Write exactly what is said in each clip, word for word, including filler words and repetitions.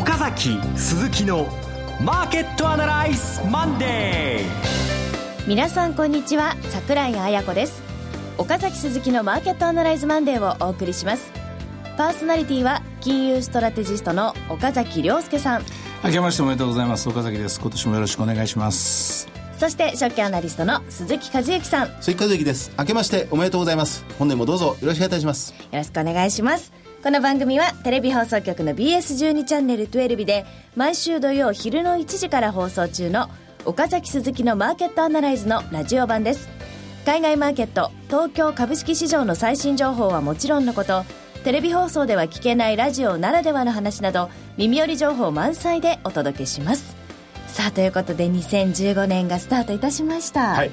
岡崎鈴木のマーケットアナライズマンデー。皆さんこんにちは、櫻井彩子です。岡崎鈴木のマーケットアナライズマンデーをお送りします。パーソナリティは金融ストラテジストの岡崎亮介さん。明けましておめでとうございます。岡崎です。今年もよろしくお願いします。そして初期アナリストの鈴木和之さん。鈴木和之です。明けましておめでとうございます。本年もどうぞよろしくお願いします。よろしくお願いします。この番組はテレビ放送局の ビーエスじゅうに チャンネルトゥエルブ で毎週土曜昼のいちじから放送中の岡崎鈴木のマーケットアナライズのラジオ版です。海外マーケット、東京株式市場の最新情報はもちろんのこと、テレビ放送では聞けないラジオならではの話など耳寄り情報満載でお届けします。さあということでにせんじゅうごねんがスタートいたしました、はい。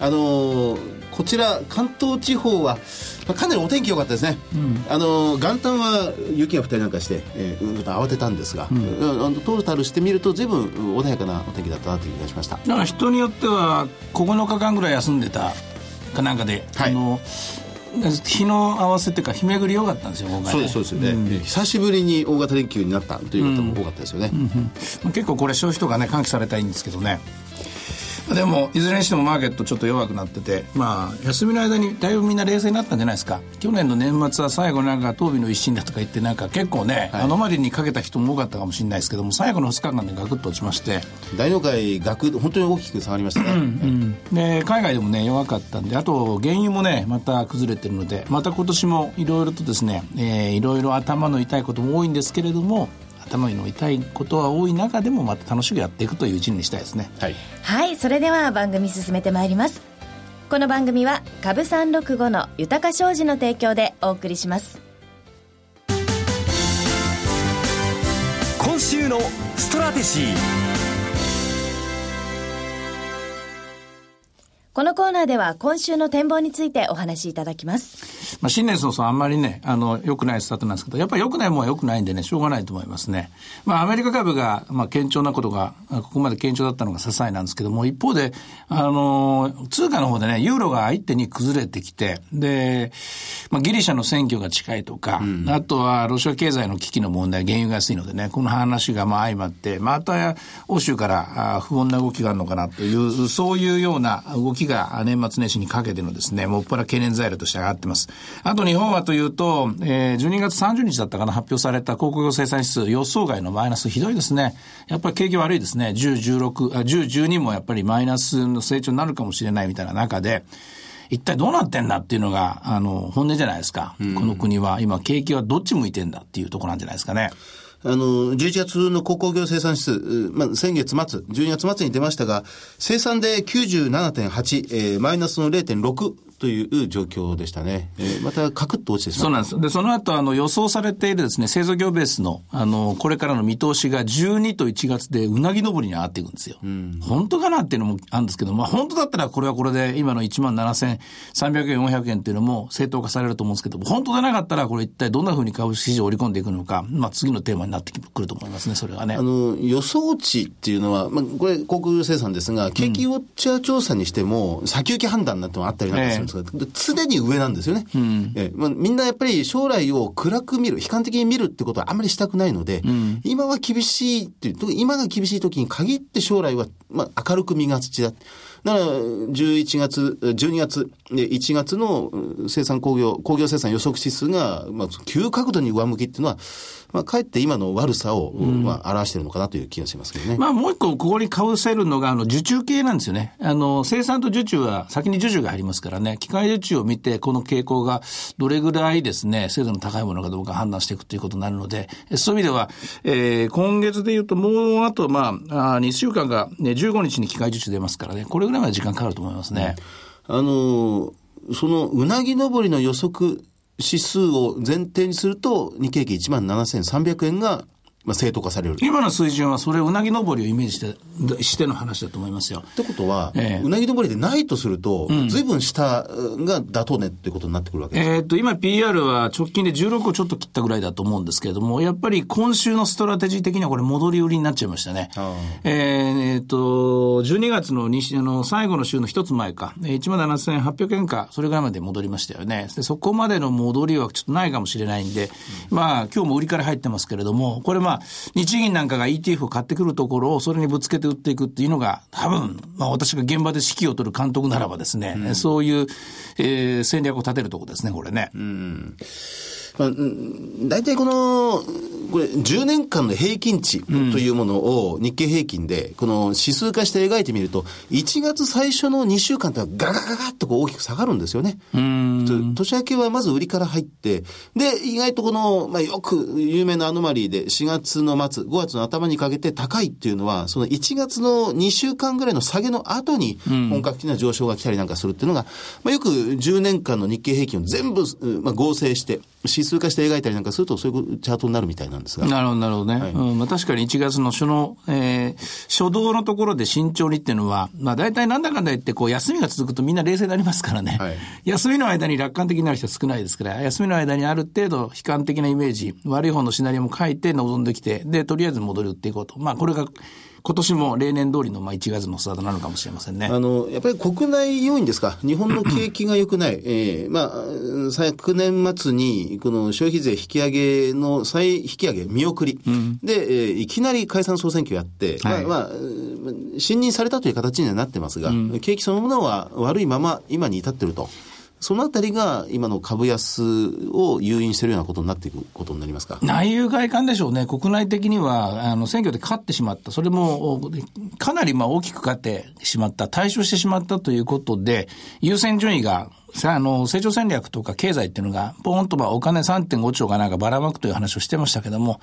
あのー、こちら関東地方は、まあ、かなりお天気良かったですね、うん。あのー、元旦は雪が降ったりなんかして、えー、慌てたんですが、うん、トータルしてみると随分穏やかなお天気だったなという気がしました。なんか人によってはここのかかんぐらい休んでたかなんかで、はい、あのー日の合わせというか日巡り良かったんですよ、ね、そうですそうですよね、うん、久しぶりに大型連休になったという方も多かったですよね、うんうんうん。結構これ消費とかね喚起されたいんですけどね。でもいずれにしてもマーケットちょっと弱くなってて、まあ休みの間にだいぶみんな冷静になったんじゃないですか。去年の年末は最後なんか当日の一新だとか言ってなんか結構ね、はい、アノマリにかけた人も多かったかもしれないですけども、最後のふつかかんでガクッと落ちまして、大納会ガクッと本当に大きく下がりましたね、うんうん。で海外でもね弱かったんで、あと原油もねまた崩れてるので、また今年もいろいろとですね、えー、いろいろ頭の痛いことも多いんですけれども、頭の痛いことは多い中でもまた楽しくやっていくという一年にしたいですね、はい、はい。それでは番組進めてまいります。この番組は株さんろくごの豊商事の提供でお送りします。今週のストラテジー。このコーナーでは今週の展望についてお話しいただきます。まあ、新年早々あんまりねあの良くないスタートなんですけど、やっぱり良くないもんは良くないんでねしょうがないと思いますね。まあ、アメリカ株が、まあ、堅調なことがここまで堅調だったのが支えなんですけども、一方であの通貨の方でねユーロが相手に崩れてきて、で、まあ、ギリシャの選挙が近いとか、うん、あとはロシア経済の危機の問題、原油が安いのでね、この話がまあ相まってまた欧州から不穏な動きがあるのかなという、そういうような動きが年末年始にかけてのですねもっぱら懸念材料として上がってます。あと日本はというと、えー、じゅうにがつさんじゅうにちだったかな、発表された鉱工業生産指数予想外のマイナス、ひどいですね。やっぱり景気悪いですね。じゅう、じゅうろく、じゅう、じゅうにもやっぱりマイナスの成長になるかもしれないみたいな中で、一体どうなってんだっていうのがあの本音じゃないですか、うん、この国は今景気はどっち向いてんだっていうところなんじゃないですかね。あのじゅういちがつの鉱工業生産指数、まあ、先月末じゅうにがつまつに出ましたが、生産で きゅうじゅうななてんはち、えー、マイナスの れいてんろくという状況でしたね、えー、またカクッと落ちてしまう。そうなんです。でその後あの予想されているですね製造業ベースのあのこれからの見通しがじゅうにといちがつでうなぎ登りに上がっていくんですよ、うん、本当かなっていうのもあるんですけど、まあ、本当だったらこれはこれで今の いちまんななせんさんびゃくえんよんひゃくえんっていうのも正当化されると思うんですけど、本当でなかったらこれ一体どんな風に株式市場を織り込んでいくのか、まあ、次のテーマになってくると思いますね。それはねあの予想値っていうのは、まあ、これ航空生産ですが、景気ウォッチャー調査にしても、うん、先行き判断になってもあったりなんかするんです常に上なんですよね、うんえまあ、みんなやっぱり将来を暗く見る、悲観的に見るってことはあまりしたくないので、うん、今は厳しいっていう、今が厳しい時に限って将来は、まあ、明るく見がちだ。だからじゅういちがつ、じゅうにがつ、いちがつの生産工業、工業生産予測指数が、まあ、急角度に上向きっていうのは、まあ、かえって今の悪さを、うんまあ、表しているのかなという気がしますけどね。まあ、もう一個ここにかぶせるのが、あの、受注系なんですよね。あの、生産と受注は、先に受注が入りますからね、機械受注を見て、この傾向がどれぐらいですね、精度の高いものかどうか判断していくということになるので、そういう意味では、えー、今月でいうと、もうあと、まあ、にしゅうかんが、ね、じゅうごにちに機械受注出ますからね、これぐらいまで時間かかると思いますね。あのそのうなぎ登りの予測指数を前提にすると日経平均 いちまんななせんさんびゃくえんがまあ正当化される。今の水準はそれうなぎ登りをイメージしてしての話だと思いますよ。ってことは、えー、うなぎ登りでないとすると、うん、随分下が妥当ねってことになってくるわけです。えー、っと今 ピーアール は直近でじゅうろくをちょっと切ったぐらいだと思うんですけれども、やっぱり今週のストラテジー的にはこれ戻り売りになっちゃいましたね。えー、っとじゅうにがつのにあの最後の週の一つ前か いちまんななせんはっぴゃくえんかそれぐらいまで戻りましたよね。でそこまでの戻りはちょっとないかもしれないんで、うん、まあ今日も売りから入ってますけれども、これまあまあ、日銀なんかが イーティーエフ を買ってくるところをそれにぶつけて売っていくっていうのが多分、まあ、私が現場で指揮を取る監督ならばですね、うん、そういう、えー、戦略を立てるところですね、これね。うんまあ、大体この、これじゅうねんかんの平均値というものを日経平均でこの指数化して描いてみると、いちがつ最初のにしゅうかんというのはガガガガッとこう大きく下がるんですよね。うん年明けはまず売りから入って、で、意外とこの、まあ、よく有名なアノマリーでしがつの末、ごがつの頭にかけて高いっていうのは、そのいちがつのにしゅうかんぐらいの下げの後に本格的な上昇が来たりなんかするっていうのが、まあ、よくじゅうねんかんの日経平均を全部、まあ、合成して、指数化して描いたりなんかすると、そういうチャートになるみたいなんですが。なるほど、なるほどね。はいうんまあ、確かにいちがつの初の、えー、初動のところで慎重にっていうのは、まあ大体なんだかんだ言って、こう休みが続くとみんな冷静になりますからね。はい、休みの間に楽観的になる人は少ないですから、休みの間にある程度悲観的なイメージ、悪い方のシナリオも書いて臨んできて、で、とりあえず戻り打っていこうと。まあこれが、今年も例年通りのまあいちがつのスタートなのかもしれませんね。あのやっぱり国内要因ですか。日本の景気が良くない。えー、まあ昨年末にこの消費税引き上げの再引き上げ見送り、うん、で、えー、いきなり解散総選挙やって、はい、まあ、まあ、信任されたという形にはなってますが、うん、景気そのものは悪いまま今に至ってると。そのあたりが今の株安を誘引しているようなことになっていくことになりますか。内憂外患でしょうね。国内的にはあの選挙で勝ってしまった、それもかなりまあ大きく勝ってしまった、大勝してしまったということで、優先順位がさあの成長戦略とか経済っていうのがポーンとまあお金 さんてんごちょうがなんかばらまくという話をしてましたけども、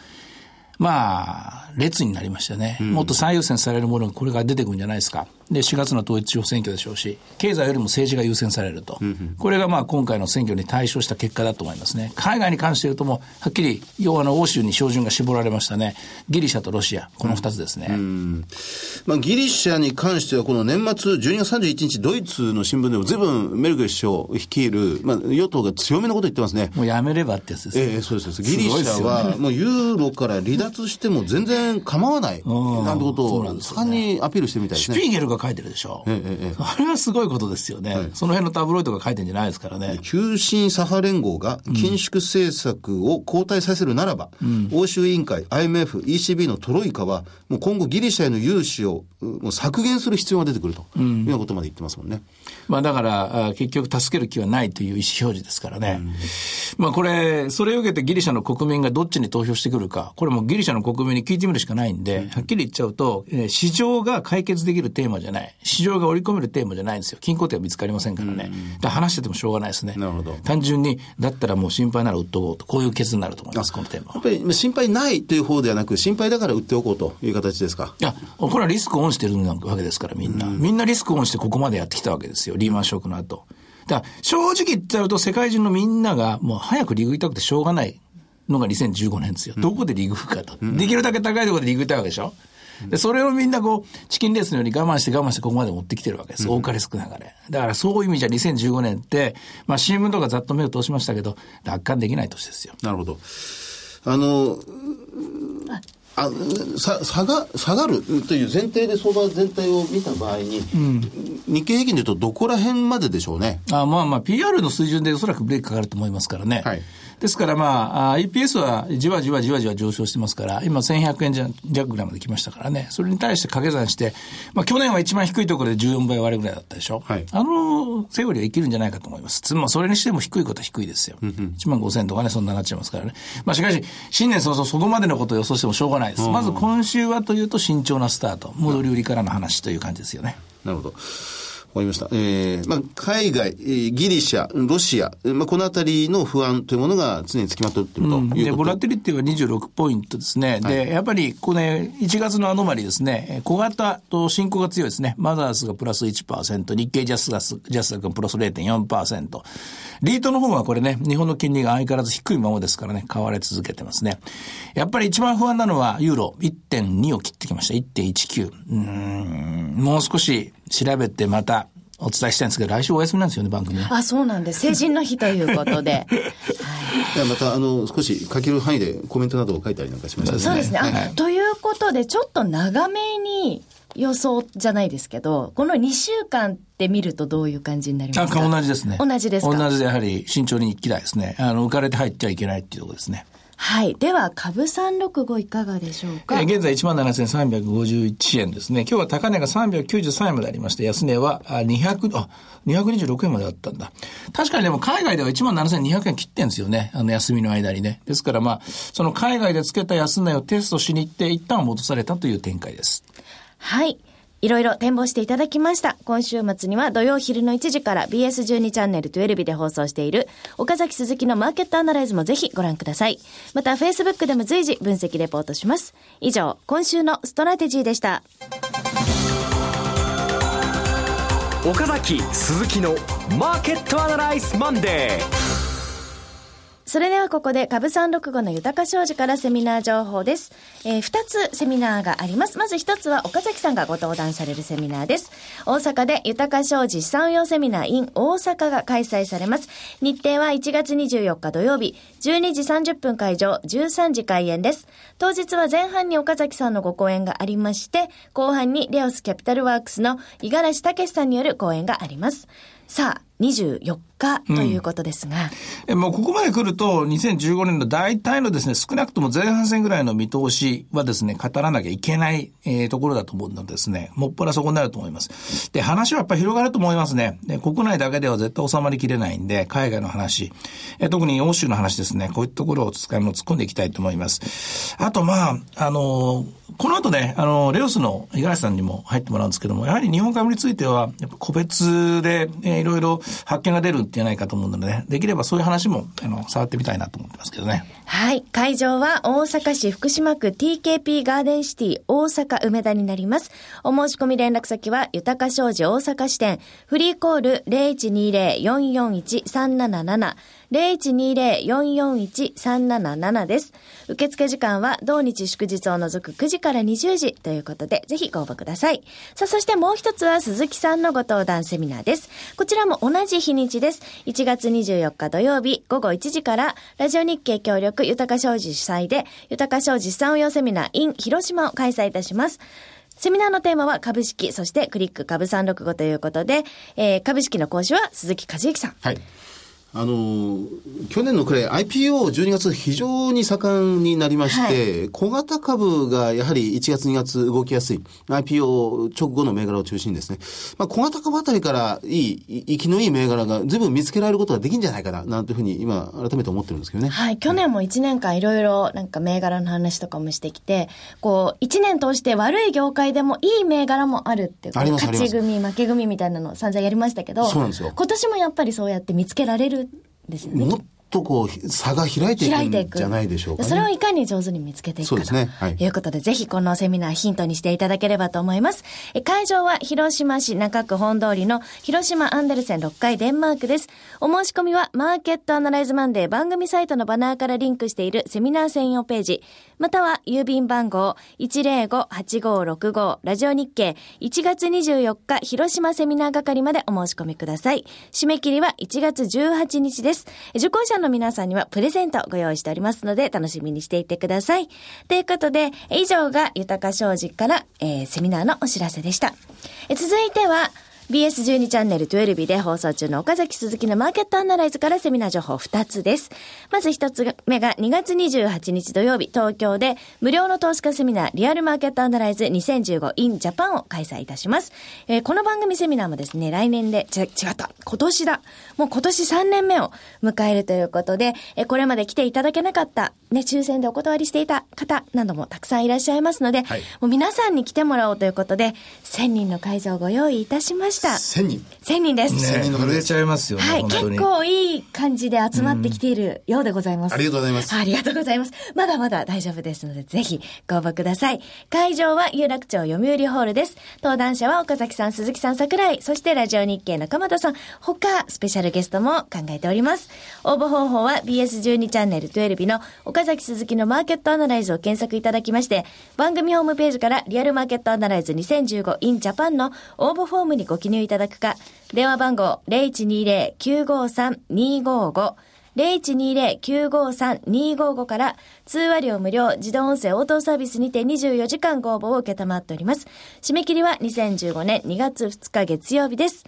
まあ列になりましたね、うん、もっと最優先されるものがこれが出てくるんじゃないですか。でしがつの統一地方選挙でしょうし、経済よりも政治が優先されると、うんうん、これがまあ今回の選挙に対照した結果だと思いますね。海外に関して言うともうはっきり要はの欧州に照準が絞られましたね。ギリシャとロシア、このふたつですね、うんうんまあ、ギリシャに関してはこの年末じゅうにがつさんじゅういちにちドイツの新聞でも随分メルケル首相率いる、まあ、与党が強めのこと言ってますね。もうやめればってやつですね、えー、そうです。ギリシャはもうユーロから離脱しても全然構わないなんてことを盛んにアピールしてみたいですね。シュピーゲルが書いてるでしょ、ええええ、あれはすごいことですよね、はい、その辺のタブロイドが書いてるんじゃないですからね。急進左派連合が緊縮政策を後退させるならば、うん、欧州委員会 アイエムエフ イーシービー のトロイカはもう今後ギリシャへの融資をもう削減する必要が出てくるというようなことまで言ってますもんね、うんまあ、だから結局助ける気はないという意思表示ですからね、うんまあ、これそれを受けてギリシャの国民がどっちに投票してくるか、これもギリシャの国民に聞いてみるしかないんで、うん、はっきり言っちゃうと、えー、市場が解決できるテーマじゃない、市場が織り込めるテーマじゃないんですよ。均衡点は見つかりませんからね、うん、だから話しててもしょうがないですね。なるほど。単純にだったらもう心配なら売っておこうと、こういう決断になると思います。このテーマはやっぱり心配ないという方ではなく、心配だから売っておこうという形ですか。いや、これはリスクオンしてるわけですから、みんな、うん、みんなリスクオンしてここまでやってきたわけですよ、リーマンショックの後だ。正直言っちゃうと世界中のみんながもう早く利食いたくてしょうがないのがにせんじゅうごねんですよ、うん、どこで利食うかと、うん、できるだけ高いところで利食いたいわけでしょ。でそれをみんなこうチキンレースのように我慢して我慢してここまで持ってきてるわけです、うん、多かれ少なかれ。だからそういう意味じゃにせんじゅうごねんって、まあ、新聞とかざっと目を通しましたけど、楽観できない年ですよ。なるほど。あのあさ下が下がるという前提で相場全体を見た場合に、うん、日経平均でいうとどこら辺まででしょうね。あまあまあ ピーアール の水準でおそらくブレーキかかると思いますからね、はい、ですからまあ イーピーエス はじわじわじわじわ上昇してますから、今せんひゃくえんじゃくぐらいまで来ましたからね。それに対して掛け算して、まあ、去年は一番低いところでじゅうよんばい割れぐらいだったでしょ、はい、あのセオリーは生きるんじゃないかと思います。つまりそれにしても低いことは低いですよ、うんうん、いちまんごせんとかね、そんななっちゃいますからね、まあ、しかし新年早々そこまでのことを予想してもしょうがない。まず今週はというと慎重なスタート、戻り売りからの話という感じですよね。なるほど、わかりました、えーまあ、海外、ギリシャ、ロシア、まあ、このあたりの不安というものが常につきまとっているということ、うん、でボラティリティはにじゅうろくポイントですね、はい、でやっぱりこれ、ね、いちがつのアノマリですね、小型と進行が強いですね。マザースがプラス いちパーセント、 日経ジャスダックがプラス れいてんよんパーセント、 リートの方はこれね、日本の金利が相変わらず低いままですからね、買われ続けてますね。やっぱり一番不安なのはユーロ いってんに を切ってきました。 いってんいちきゅう、 うーんもう少し調べてまたお伝えしたいんですけど、来週お休みなんですよね、番組。あ、そうなんです。成人の日ということで。はい、またあの少し書ける範囲でコメントなどを書いたりなんかしましたね。そうですね。あ、はい、ということでちょっと長めに予想じゃないですけど、このにしゅうかんって見るとどういう感じになりますか。あ、同じですね。同じですか。同じでやはり慎重にいきたいですね。あの浮かれて入っちゃいけないっていうところですね。はい。では、株さんびゃくろくじゅうごいかがでしょうか。現在 いちまんななせんさんびゃくごじゅういち 円ですね。今日は高値がさんびゃくきゅうじゅうさんえんまでありまして、安値はにひゃく、あ、にひゃくにじゅうろくえんまであったんだ。確かにでも海外では いちまんななせんにひゃくえん切ってんですよね。あの休みの間にね。ですからまあ、その海外でつけた安値をテストしに行って、一旦戻されたという展開です。はい。いろいろ展望していただきました。今週末には土曜昼のいちじから ビーエスじゅうに チャンネルトゥエルブイで放送している岡崎鈴木のマーケットアナライズもぜひご覧ください。また Facebook でも随時分析レポートします。以上、今週のストラテジーでした。岡崎鈴木のマーケットアナライズマンデー。それではここで株さんびゃくろくじゅうごの豊商事からセミナー情報です。えー、ふたつセミナーがあります。まずひとつは岡崎さんがご登壇されるセミナーです。大阪で豊商事資産運用セミナー in 大阪が開催されます。日程はいちがつにじゅうよっか土曜日、じゅうにじさんじゅっぷん開場、じゅうさんじ開演です。当日は前半に岡崎さんのご講演がありまして、後半にレオスキャピタルワークスの五十嵐武さんによる講演があります。さあ、にじゅうよっかということですが、うん、えもうここまで来るとにせんじゅうごねんの大体のですね、少なくとも前半戦ぐらいの見通しはですね、語らなきゃいけない、えー、ところだと思うのでですね、もっぱらそこになると思います。で、話はやっぱり広がると思いますね。で、国内だけでは絶対収まりきれないんで、海外の話、え特に欧州の話ですね、こういったところを突っ込んでいきたいと思います。あとまあ、あのー、この後ね、あのー、レオスの五十嵐さんにも入ってもらうんですけども、やはり日本株についてはやっぱ個別で、えー、いろいろ発見が出るんじゃないかと思うので、ね、できればそういう話もあの触ってみたいなと思ってますけどね。はい。会場は大阪市福島区 ティーケーピー ガーデンシティ大阪梅田になります。お申し込み連絡先は豊商事大阪支店フリーコール ゼロいちにゼロ よんよんいち さんなななな ゼロいちにゼロ よんよんいち さんなななな です。受付時間は同日祝日を除くくじからにじゅうじということで、ぜひご応募ください。さあ、そしてもう一つは鈴木さんのご登壇セミナーです。こちらも同じ日にちです。いちがつにじゅうよっか土曜日ごごいちじからラジオ日経協力豊商事主催で豊商事資産運用セミナー in 広島を開催いたします。セミナーのテーマは株式、そしてクリック株さんびゃくろくじゅうごということで、えー、株式の講師は鈴木和之さん。はい。あの去年の暮れ アイピーオーじゅうにがつ非常に盛んになりまして、はい、小型株がやはりいちがつにがつ動きやすい アイピーオー 直後の銘柄を中心にですね、まあ、小型株あたりからいい息のいい銘柄が随分見つけられることができるんじゃないかななんていうふうに今改めて思ってるんですけどね。はい、去年もいちねんかんいろいろなんか銘柄の話とかもしてきて、こういちねん通して悪い業界でもいい銘柄もあるっていう、勝ち組負け組みたいなのを散々やりましたけど、そうなんですよ。今年もやっぱりそうやって見つけられるですね、もっとこう差が開いていくんじゃないでしょうか、ね、それをいかに上手に見つけていくかということで、ぜひこのセミナーヒントにしていただければと思います。え会場は広島市中区本通りの広島アンデルセンろっかいデンマークです。お申し込みはマーケットアナライズマンデー番組サイトのバナーからリンクしているセミナー専用ページ、または郵便番号 いちゼロご はちごろくご ラジオ日経いちがつにじゅうよっか広島セミナー係までお申し込みください。締め切りはいちがつじゅうはちにちです。受講者の皆さんにはプレゼントをご用意しておりますので、楽しみにしていてください。ということで、以上が豊商事から、えー、セミナーのお知らせでした。え続いてはビーエスじゅうに チャンネルトゥエルブイで放送中の岡崎鈴木のマーケットアナライズからセミナー情報ふたつです。まずひとつめがにがつにじゅうはちにち土曜日、東京で無料の投資家セミナーリアルマーケットアナライズ にせんじゅうご in ジャパンを開催いたします。えー、この番組セミナーもですね、来年で、ち、違った、今年だ。もう今年さんねんめを迎えるということで、えー、これまで来ていただけなかった、ね、抽選でお断りしていた方などもたくさんいらっしゃいますので、はい、もう皆さんに来てもらおうということで、せんにんの会場をご用意いたしました。せんにんせんにんです、ね、せんにんの震えちゃいますよね、はい、本当に結構いい感じで集まってきているようでございます。ありがとうございます。ありがとうございます。まだまだ大丈夫ですので、ぜひご応募ください。会場は有楽町読売ホールです。登壇者は岡崎さん、鈴木さん、櫻井、そしてラジオ日経の鎌田さん、他スペシャルゲストも考えております。応募方法は ビーエスじゅうに チャンネルトゥエルブの岡崎鈴木のマーケットアナライズを検索いただきまして、番組ホームページからリアルマーケットアナライズ にせんじゅうご in ジャパンの応募フォームにご記入いただくか、電話番号 ゼロいちにゼロ きゅうごさん にごご ゼロいちにゼロ きゅうごさん にごご から通話料無料自動音声応答サービスにてにじゅうよじかんご応募を受けたまっております。締め切りはにせんじゅうごねんにがつふつか月曜日です。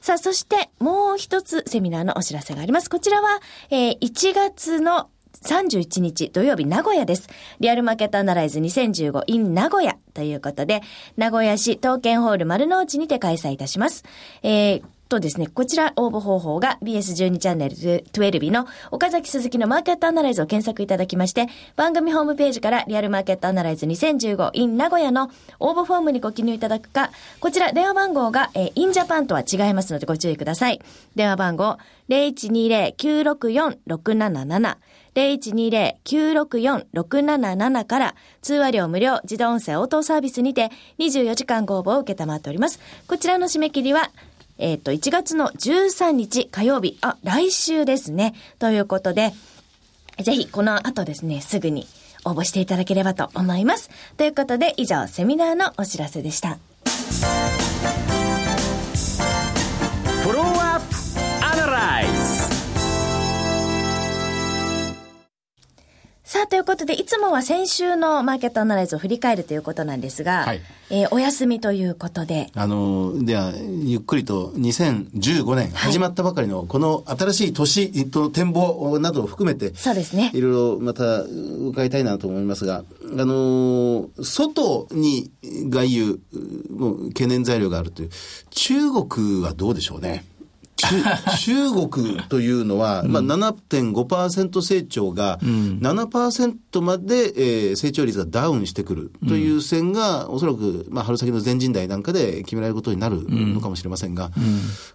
さあ、そしてもう一つセミナーのお知らせがあります。こちらは、えー、いちがつのさんじゅういちにち土曜日名古屋です。リアルマーケットアナライズ にせんじゅうご in 名古屋ということで、名古屋市東健ホール丸の内にて開催いたします。えーとですね、こちら応募方法が ビーエスじゅうに チャンネルじゅうにの岡崎鈴木のマーケットアナライズを検索いただきまして、番組ホームページからリアルマーケットアナライズ にせんじゅうご in 名古屋の応募フォームにご記入いただくか、こちら電話番号が in ジャパンとは違いますのでご注意ください。電話番号 ゼロイチニゼロ きゅうろくよん ろくなななな ゼロイチニゼロ きゅうろくよん ろくなななな から通話料無料自動音声応答サービスにてにじゅうよじかんご応募を受けたまっております。こちらの締め切りはえっと、いちがつのじゅうさんにち火曜日、あ、来週ですね。ということで、ぜひこの後ですね、すぐに応募していただければと思います。ということで、以上、セミナーのお知らせでした。フローアップアナライズ。さあ、ということで、いつもは先週のマーケットアナライズを振り返るということなんですが、はい、えー、お休みということで。あの、では、ゆっくりとにせんじゅうごねん始まったばかりの、この新しい年と展望などを含めて、そうですね。いろいろまた伺いたいなと思いますが、あの、外に外遊の懸念材料があるという、中国はどうでしょうね。中国というのは、まあ、ななてんごパーセント 成長が ななパーセント まで成長率がダウンしてくるという線が、おそらくまあ春先の全人代なんかで決められることになるのかもしれませんが、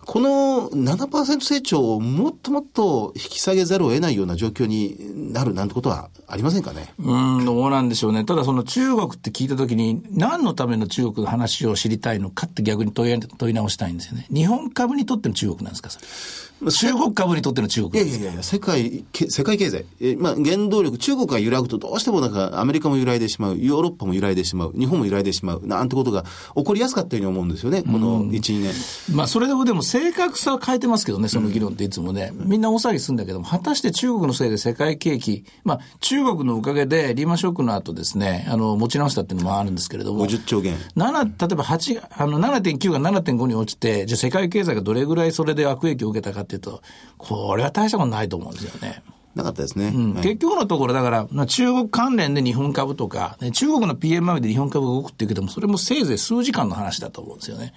この ななパーセント 成長をもっともっと引き下げざるを得ないような状況になるなんてことはありませんかね。うーん、どうなんでしょうね。ただその中国って聞いたときに、何のための中国の話を知りたいのかって逆に問い、問い直したいんですよね。日本株にとっての中国なんです。中国株にとっての中国です。いやいやいや、世界、世界経済、え、まあ、原動力、中国が揺らぐとどうしてもなんかアメリカも揺らいでしまう、ヨーロッパも揺らいでしまう、日本も揺らいでしまうなんてことが起こりやすかったように思うんですよね、このいち、にねん、うん、まあ、それでもでも正確さは変えてますけどね、その議論っていつもね、みんな大騒ぎするんだけども、果たして中国のせいで世界景気、まあ、中国のおかげでリーマンショックの後ですね、あの持ち直したっていうのもあるんですけれども、ごじゅっちょうげん、なな、例えばはち、あの ななてんきゅう が ななてんご に落ちて、じゃあ世界経済がどれぐらいそれで悪影響を受けたかっていうと、これは大したことないと思うんですよね。なかったですね、うん、はい、結局のところだから中国関連で日本株とか、ね、中国の ピーエムアイ で日本株が動くっていうけども、それもせいぜい数時間の話だと思うんですよね。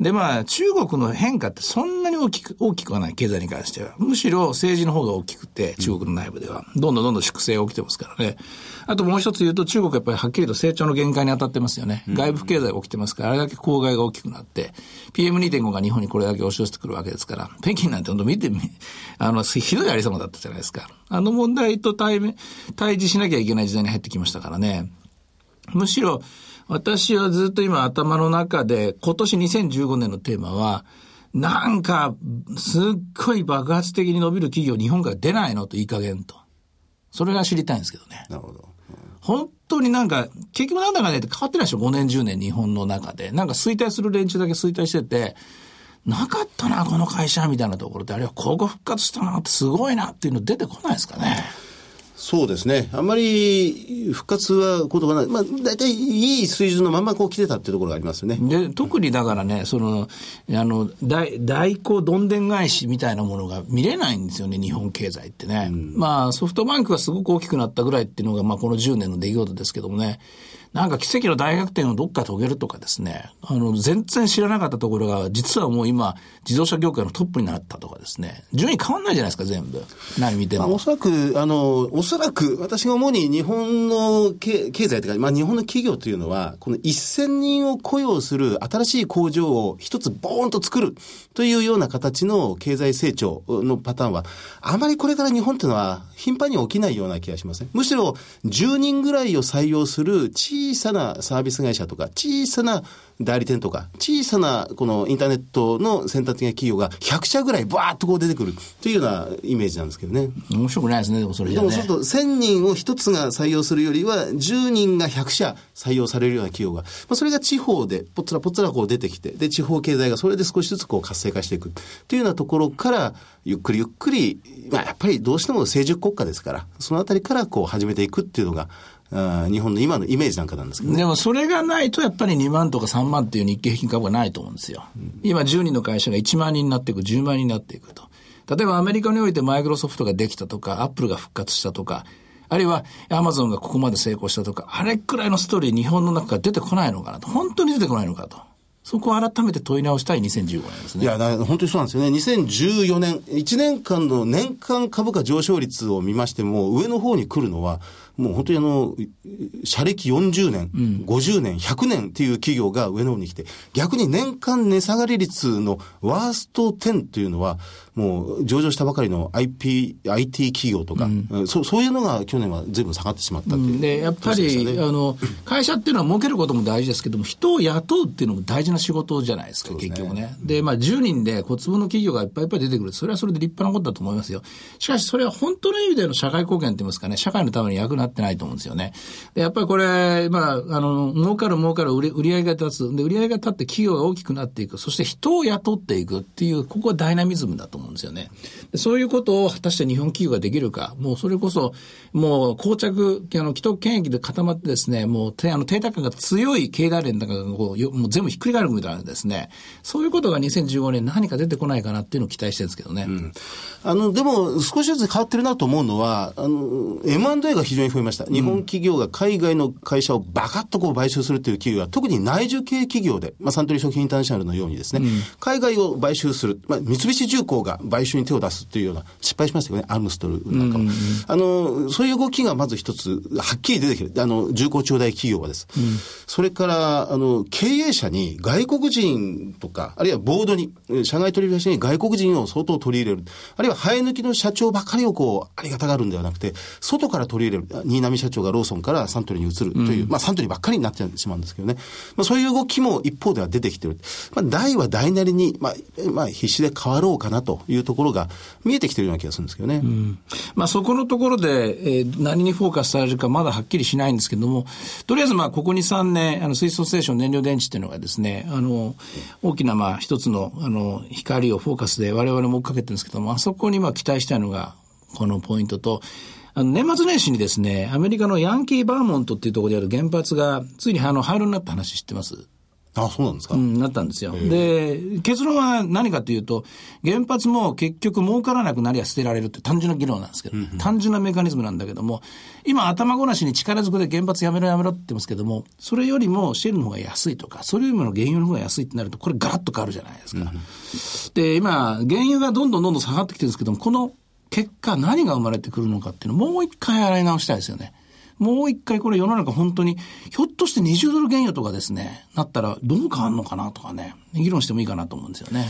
で、まあ、中国の変化ってそんなに大きく、大きくはない、経済に関しては。むしろ政治の方が大きくて、中国の内部では。どんどんどんどん粛清が起きてますからね。あともう一つ言うと、中国はやっぱりはっきりと成長の限界に当たってますよね。外部経済が起きてますから、あれだけ公害が大きくなって、ピーエムにてんご が日本にこれだけ押し寄せてくるわけですから、北京なんて本当見てみ、あの、ひどいありさまだったじゃないですか。あの問題と対面、対峙しなきゃいけない時代に入ってきましたからね。むしろ、私はずっと今頭の中で、今年にせんじゅうごねんのテーマは、なんかすっごい爆発的に伸びる企業日本から出ないのと、いい加減と、それが知りたいんですけどね。なるほど。本当になんか結局なんだかねって変わってないでしょ。ごねんじゅうねん日本の中でなんか衰退する連中だけ衰退してて、なかったなこの会社みたいなところで、あれはここ復活したなってすごいなっていうの出てこないですかね。そうですね。あんまり復活はことがない。まあ、大体いい水準のままこう来てたっていうところがありますよね。で、特にだからね、その、あの、大、大行どんでん返しみたいなものが見れないんですよね、日本経済ってね。うん、まあ、ソフトバンクはすごく大きくなったぐらいっていうのが、まあ、このじゅうねんの出来事ですけどもね。なんか奇跡の大逆転をどっか遂げるとかですね、あの全然知らなかったところが実はもう今自動車業界のトップになったとかですね、順位変わんないじゃないですか、全部何見ても。まあ、おそらくあのおそらく私が主に日本の経済というか、まあ、日本の企業というのはこのせんにんを雇用する新しい工場を一つボーンと作るというような形の経済成長のパターンはあまりこれから日本というのは頻繁に起きないような気がしますね。むしろじゅうにんぐらいを採用する地小さなサービス会社とか小さな代理店とか小さなこのインターネットの先端的な企業がひゃくしゃぐらいバーッとこう出てくるというようなイメージなんですけどね。面白くないですね、でもそれじゃね。でもそうするとせんにんをひとつが採用するよりはじゅうにんがひゃくしゃ採用されるような企業が、まあ、それが地方でポツラポツラこう出てきて、で地方経済がそれで少しずつこう活性化していくというようなところから、ゆっくりゆっくり、まあ、やっぱりどうしても成熟国家ですから、そのあたりからこう始めていくっていうのがあ日本の今のイメージなんかなんですけどね。でもそれがないとやっぱりにまんとかさんまんっていう日経平均株がないと思うんですよ。今じゅうにんの会社がいちまん人になっていく、じゅうまん人になっていくと。例えばアメリカにおいてマイクロソフトができたとか、アップルが復活したとか、あるいはアマゾンがここまで成功したとか、あれくらいのストーリー日本の中から出てこないのかなと、本当に出てこないのかと。そこを改めて問い直したいにせんじゅうごねんですね。いや、本当にそうなんですよね。にせんじゅうよねん、いちねんかんの年間株価上昇率を見ましても、上の方に来るのは、もう本当にあの、社歴よんじゅうねん、うん、ごじゅうねん、ひゃくねんっていう企業が上の方に来て、逆に年間値下がり率のワーストじゅうというのは、もう上場したばかりの アイピー、アイティー 企業とか、うん、そ, そういうのが去年は随分下がってしまったっていう、うん。で、やっぱり、ね、あの、会社っていうのは儲けることも大事ですけども、人を雇うっていうのも大事な仕事じゃないですか、結局ね。で、まあじゅうにんで小粒の企業がいっぱいいっぱい出てくる。それはそれで立派なことだと思いますよ。しかしそれは本当の意味での社会貢献って言いますかね、社会のために役になってないと思うんですよね。で、やっぱりこれ、まあ、あの、儲かる儲かる売り、売り上げが立つ。で、売り上げが立って企業が大きくなっていく。そして人を雇っていくっていう、ここはダイナミズムだと思うんですよね。で、そういうことを果たして日本企業ができるか。もうそれこそ、もう膠着、あの、既得権益で固まってですね、もう、あの、低高が強い経済連とかがこう、もう全部ひっくり返るみたいなんですね。そういうことがにせんじゅうごねん何か出てこないかなっていうのを期待してるんですけどね。うん、あの、でも、少しずつ変わってるなと思うのは、あの、エムアンドエー が非常に増えました。日本企業が海外の会社をバカッとこう買収するという企業は、特に内需系企業で、まあ、サントリー食品インターナショナルのようにですね、うん、海外を買収する、まあ、三菱重工が買収に手を出すというような、失敗しましたよね、アルムストルなんかも、うんうん、あの、そういう動きがまず一つ、はっきり出てきて、あの、重工長大企業はです。うん、それから、あの、経営者に外国人とか、あるいはボードに、社外取引者に外国人を相当取り入れる。あるいは生え抜きの社長ばかりをこう、ありがたがるんではなくて、外から取り入れる。新浪社長がローソンからサントリーに移るという、うん、まあサントリーばっかりになってしまうんですけどね。まあそういう動きも一方では出てきている。まあ大は大なりに、まあ、まあ必死で変わろうかなというところが見えてきているような気がするんですけどね。うん、まあそこのところで、えー、何にフォーカスされるかまだはっきりしないんですけども、とりあえずまあここに、さんねん、あの水素ステーション燃料電池っていうのがですね、あの、大きなまあ一つの、あの、光をフォーカスで我々も追っかけてるんですけども、あそこにまあ期待したいのがこのポイントと、あの年末年始にですね、アメリカのヤンキー・バーモントっていうところである原発が、ついにあの廃炉になった話知ってます？あ、そうなんですか。うん、なったんですよ。で、結論は何かというと、原発も結局儲からなくなりゃ捨てられるって単純な議論なんですけど、うんうん、単純なメカニズムなんだけども、今頭ごなしに力ずくで原発やめろやめろって言ってますけども、それよりもシェルの方が安いとか、それよりも原油の方が安いってなると、これガラッと変わるじゃないですか。うんうん、で、今、原油がどんどんどんどん下がってきてるんですけども、この結果何が生まれてくるのかっていうのをもう一回洗い直したいですよね。もう一回これ世の中本当にひょっとしてにじゅうドル原油とかですね、なったらどう変わるのかなとかね、議論してもいいかなと思うんですよね。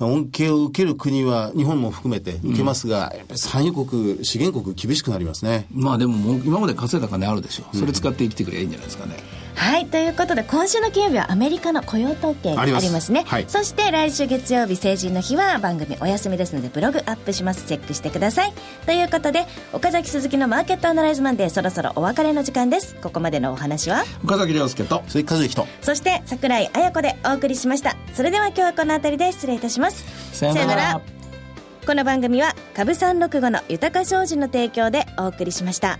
恩恵を受ける国は日本も含めて受けますが、うん、やっぱり産油国、資源国厳しくなりますね。まあでも、もう今まで稼いだ金あるでしょう。それ使って生きてくればいいんじゃないですかね。うん、はい、ということで今週の金曜日はアメリカの雇用統計がありますね。はい、そして来週月曜日成人の日は番組お休みですのでブログアップします。チェックしてください。ということで岡崎鈴木のマーケットアナライズマンデー、そろそろお別れの時間です。ここまでのお話は岡崎亮介と鈴木和之と、そして櫻井彩子でお送りしました。それでは今日はこのあたりで失礼いたします。さよなら。さよなら。この番組は株さんろくごの豊か商事の提供でお送りしました。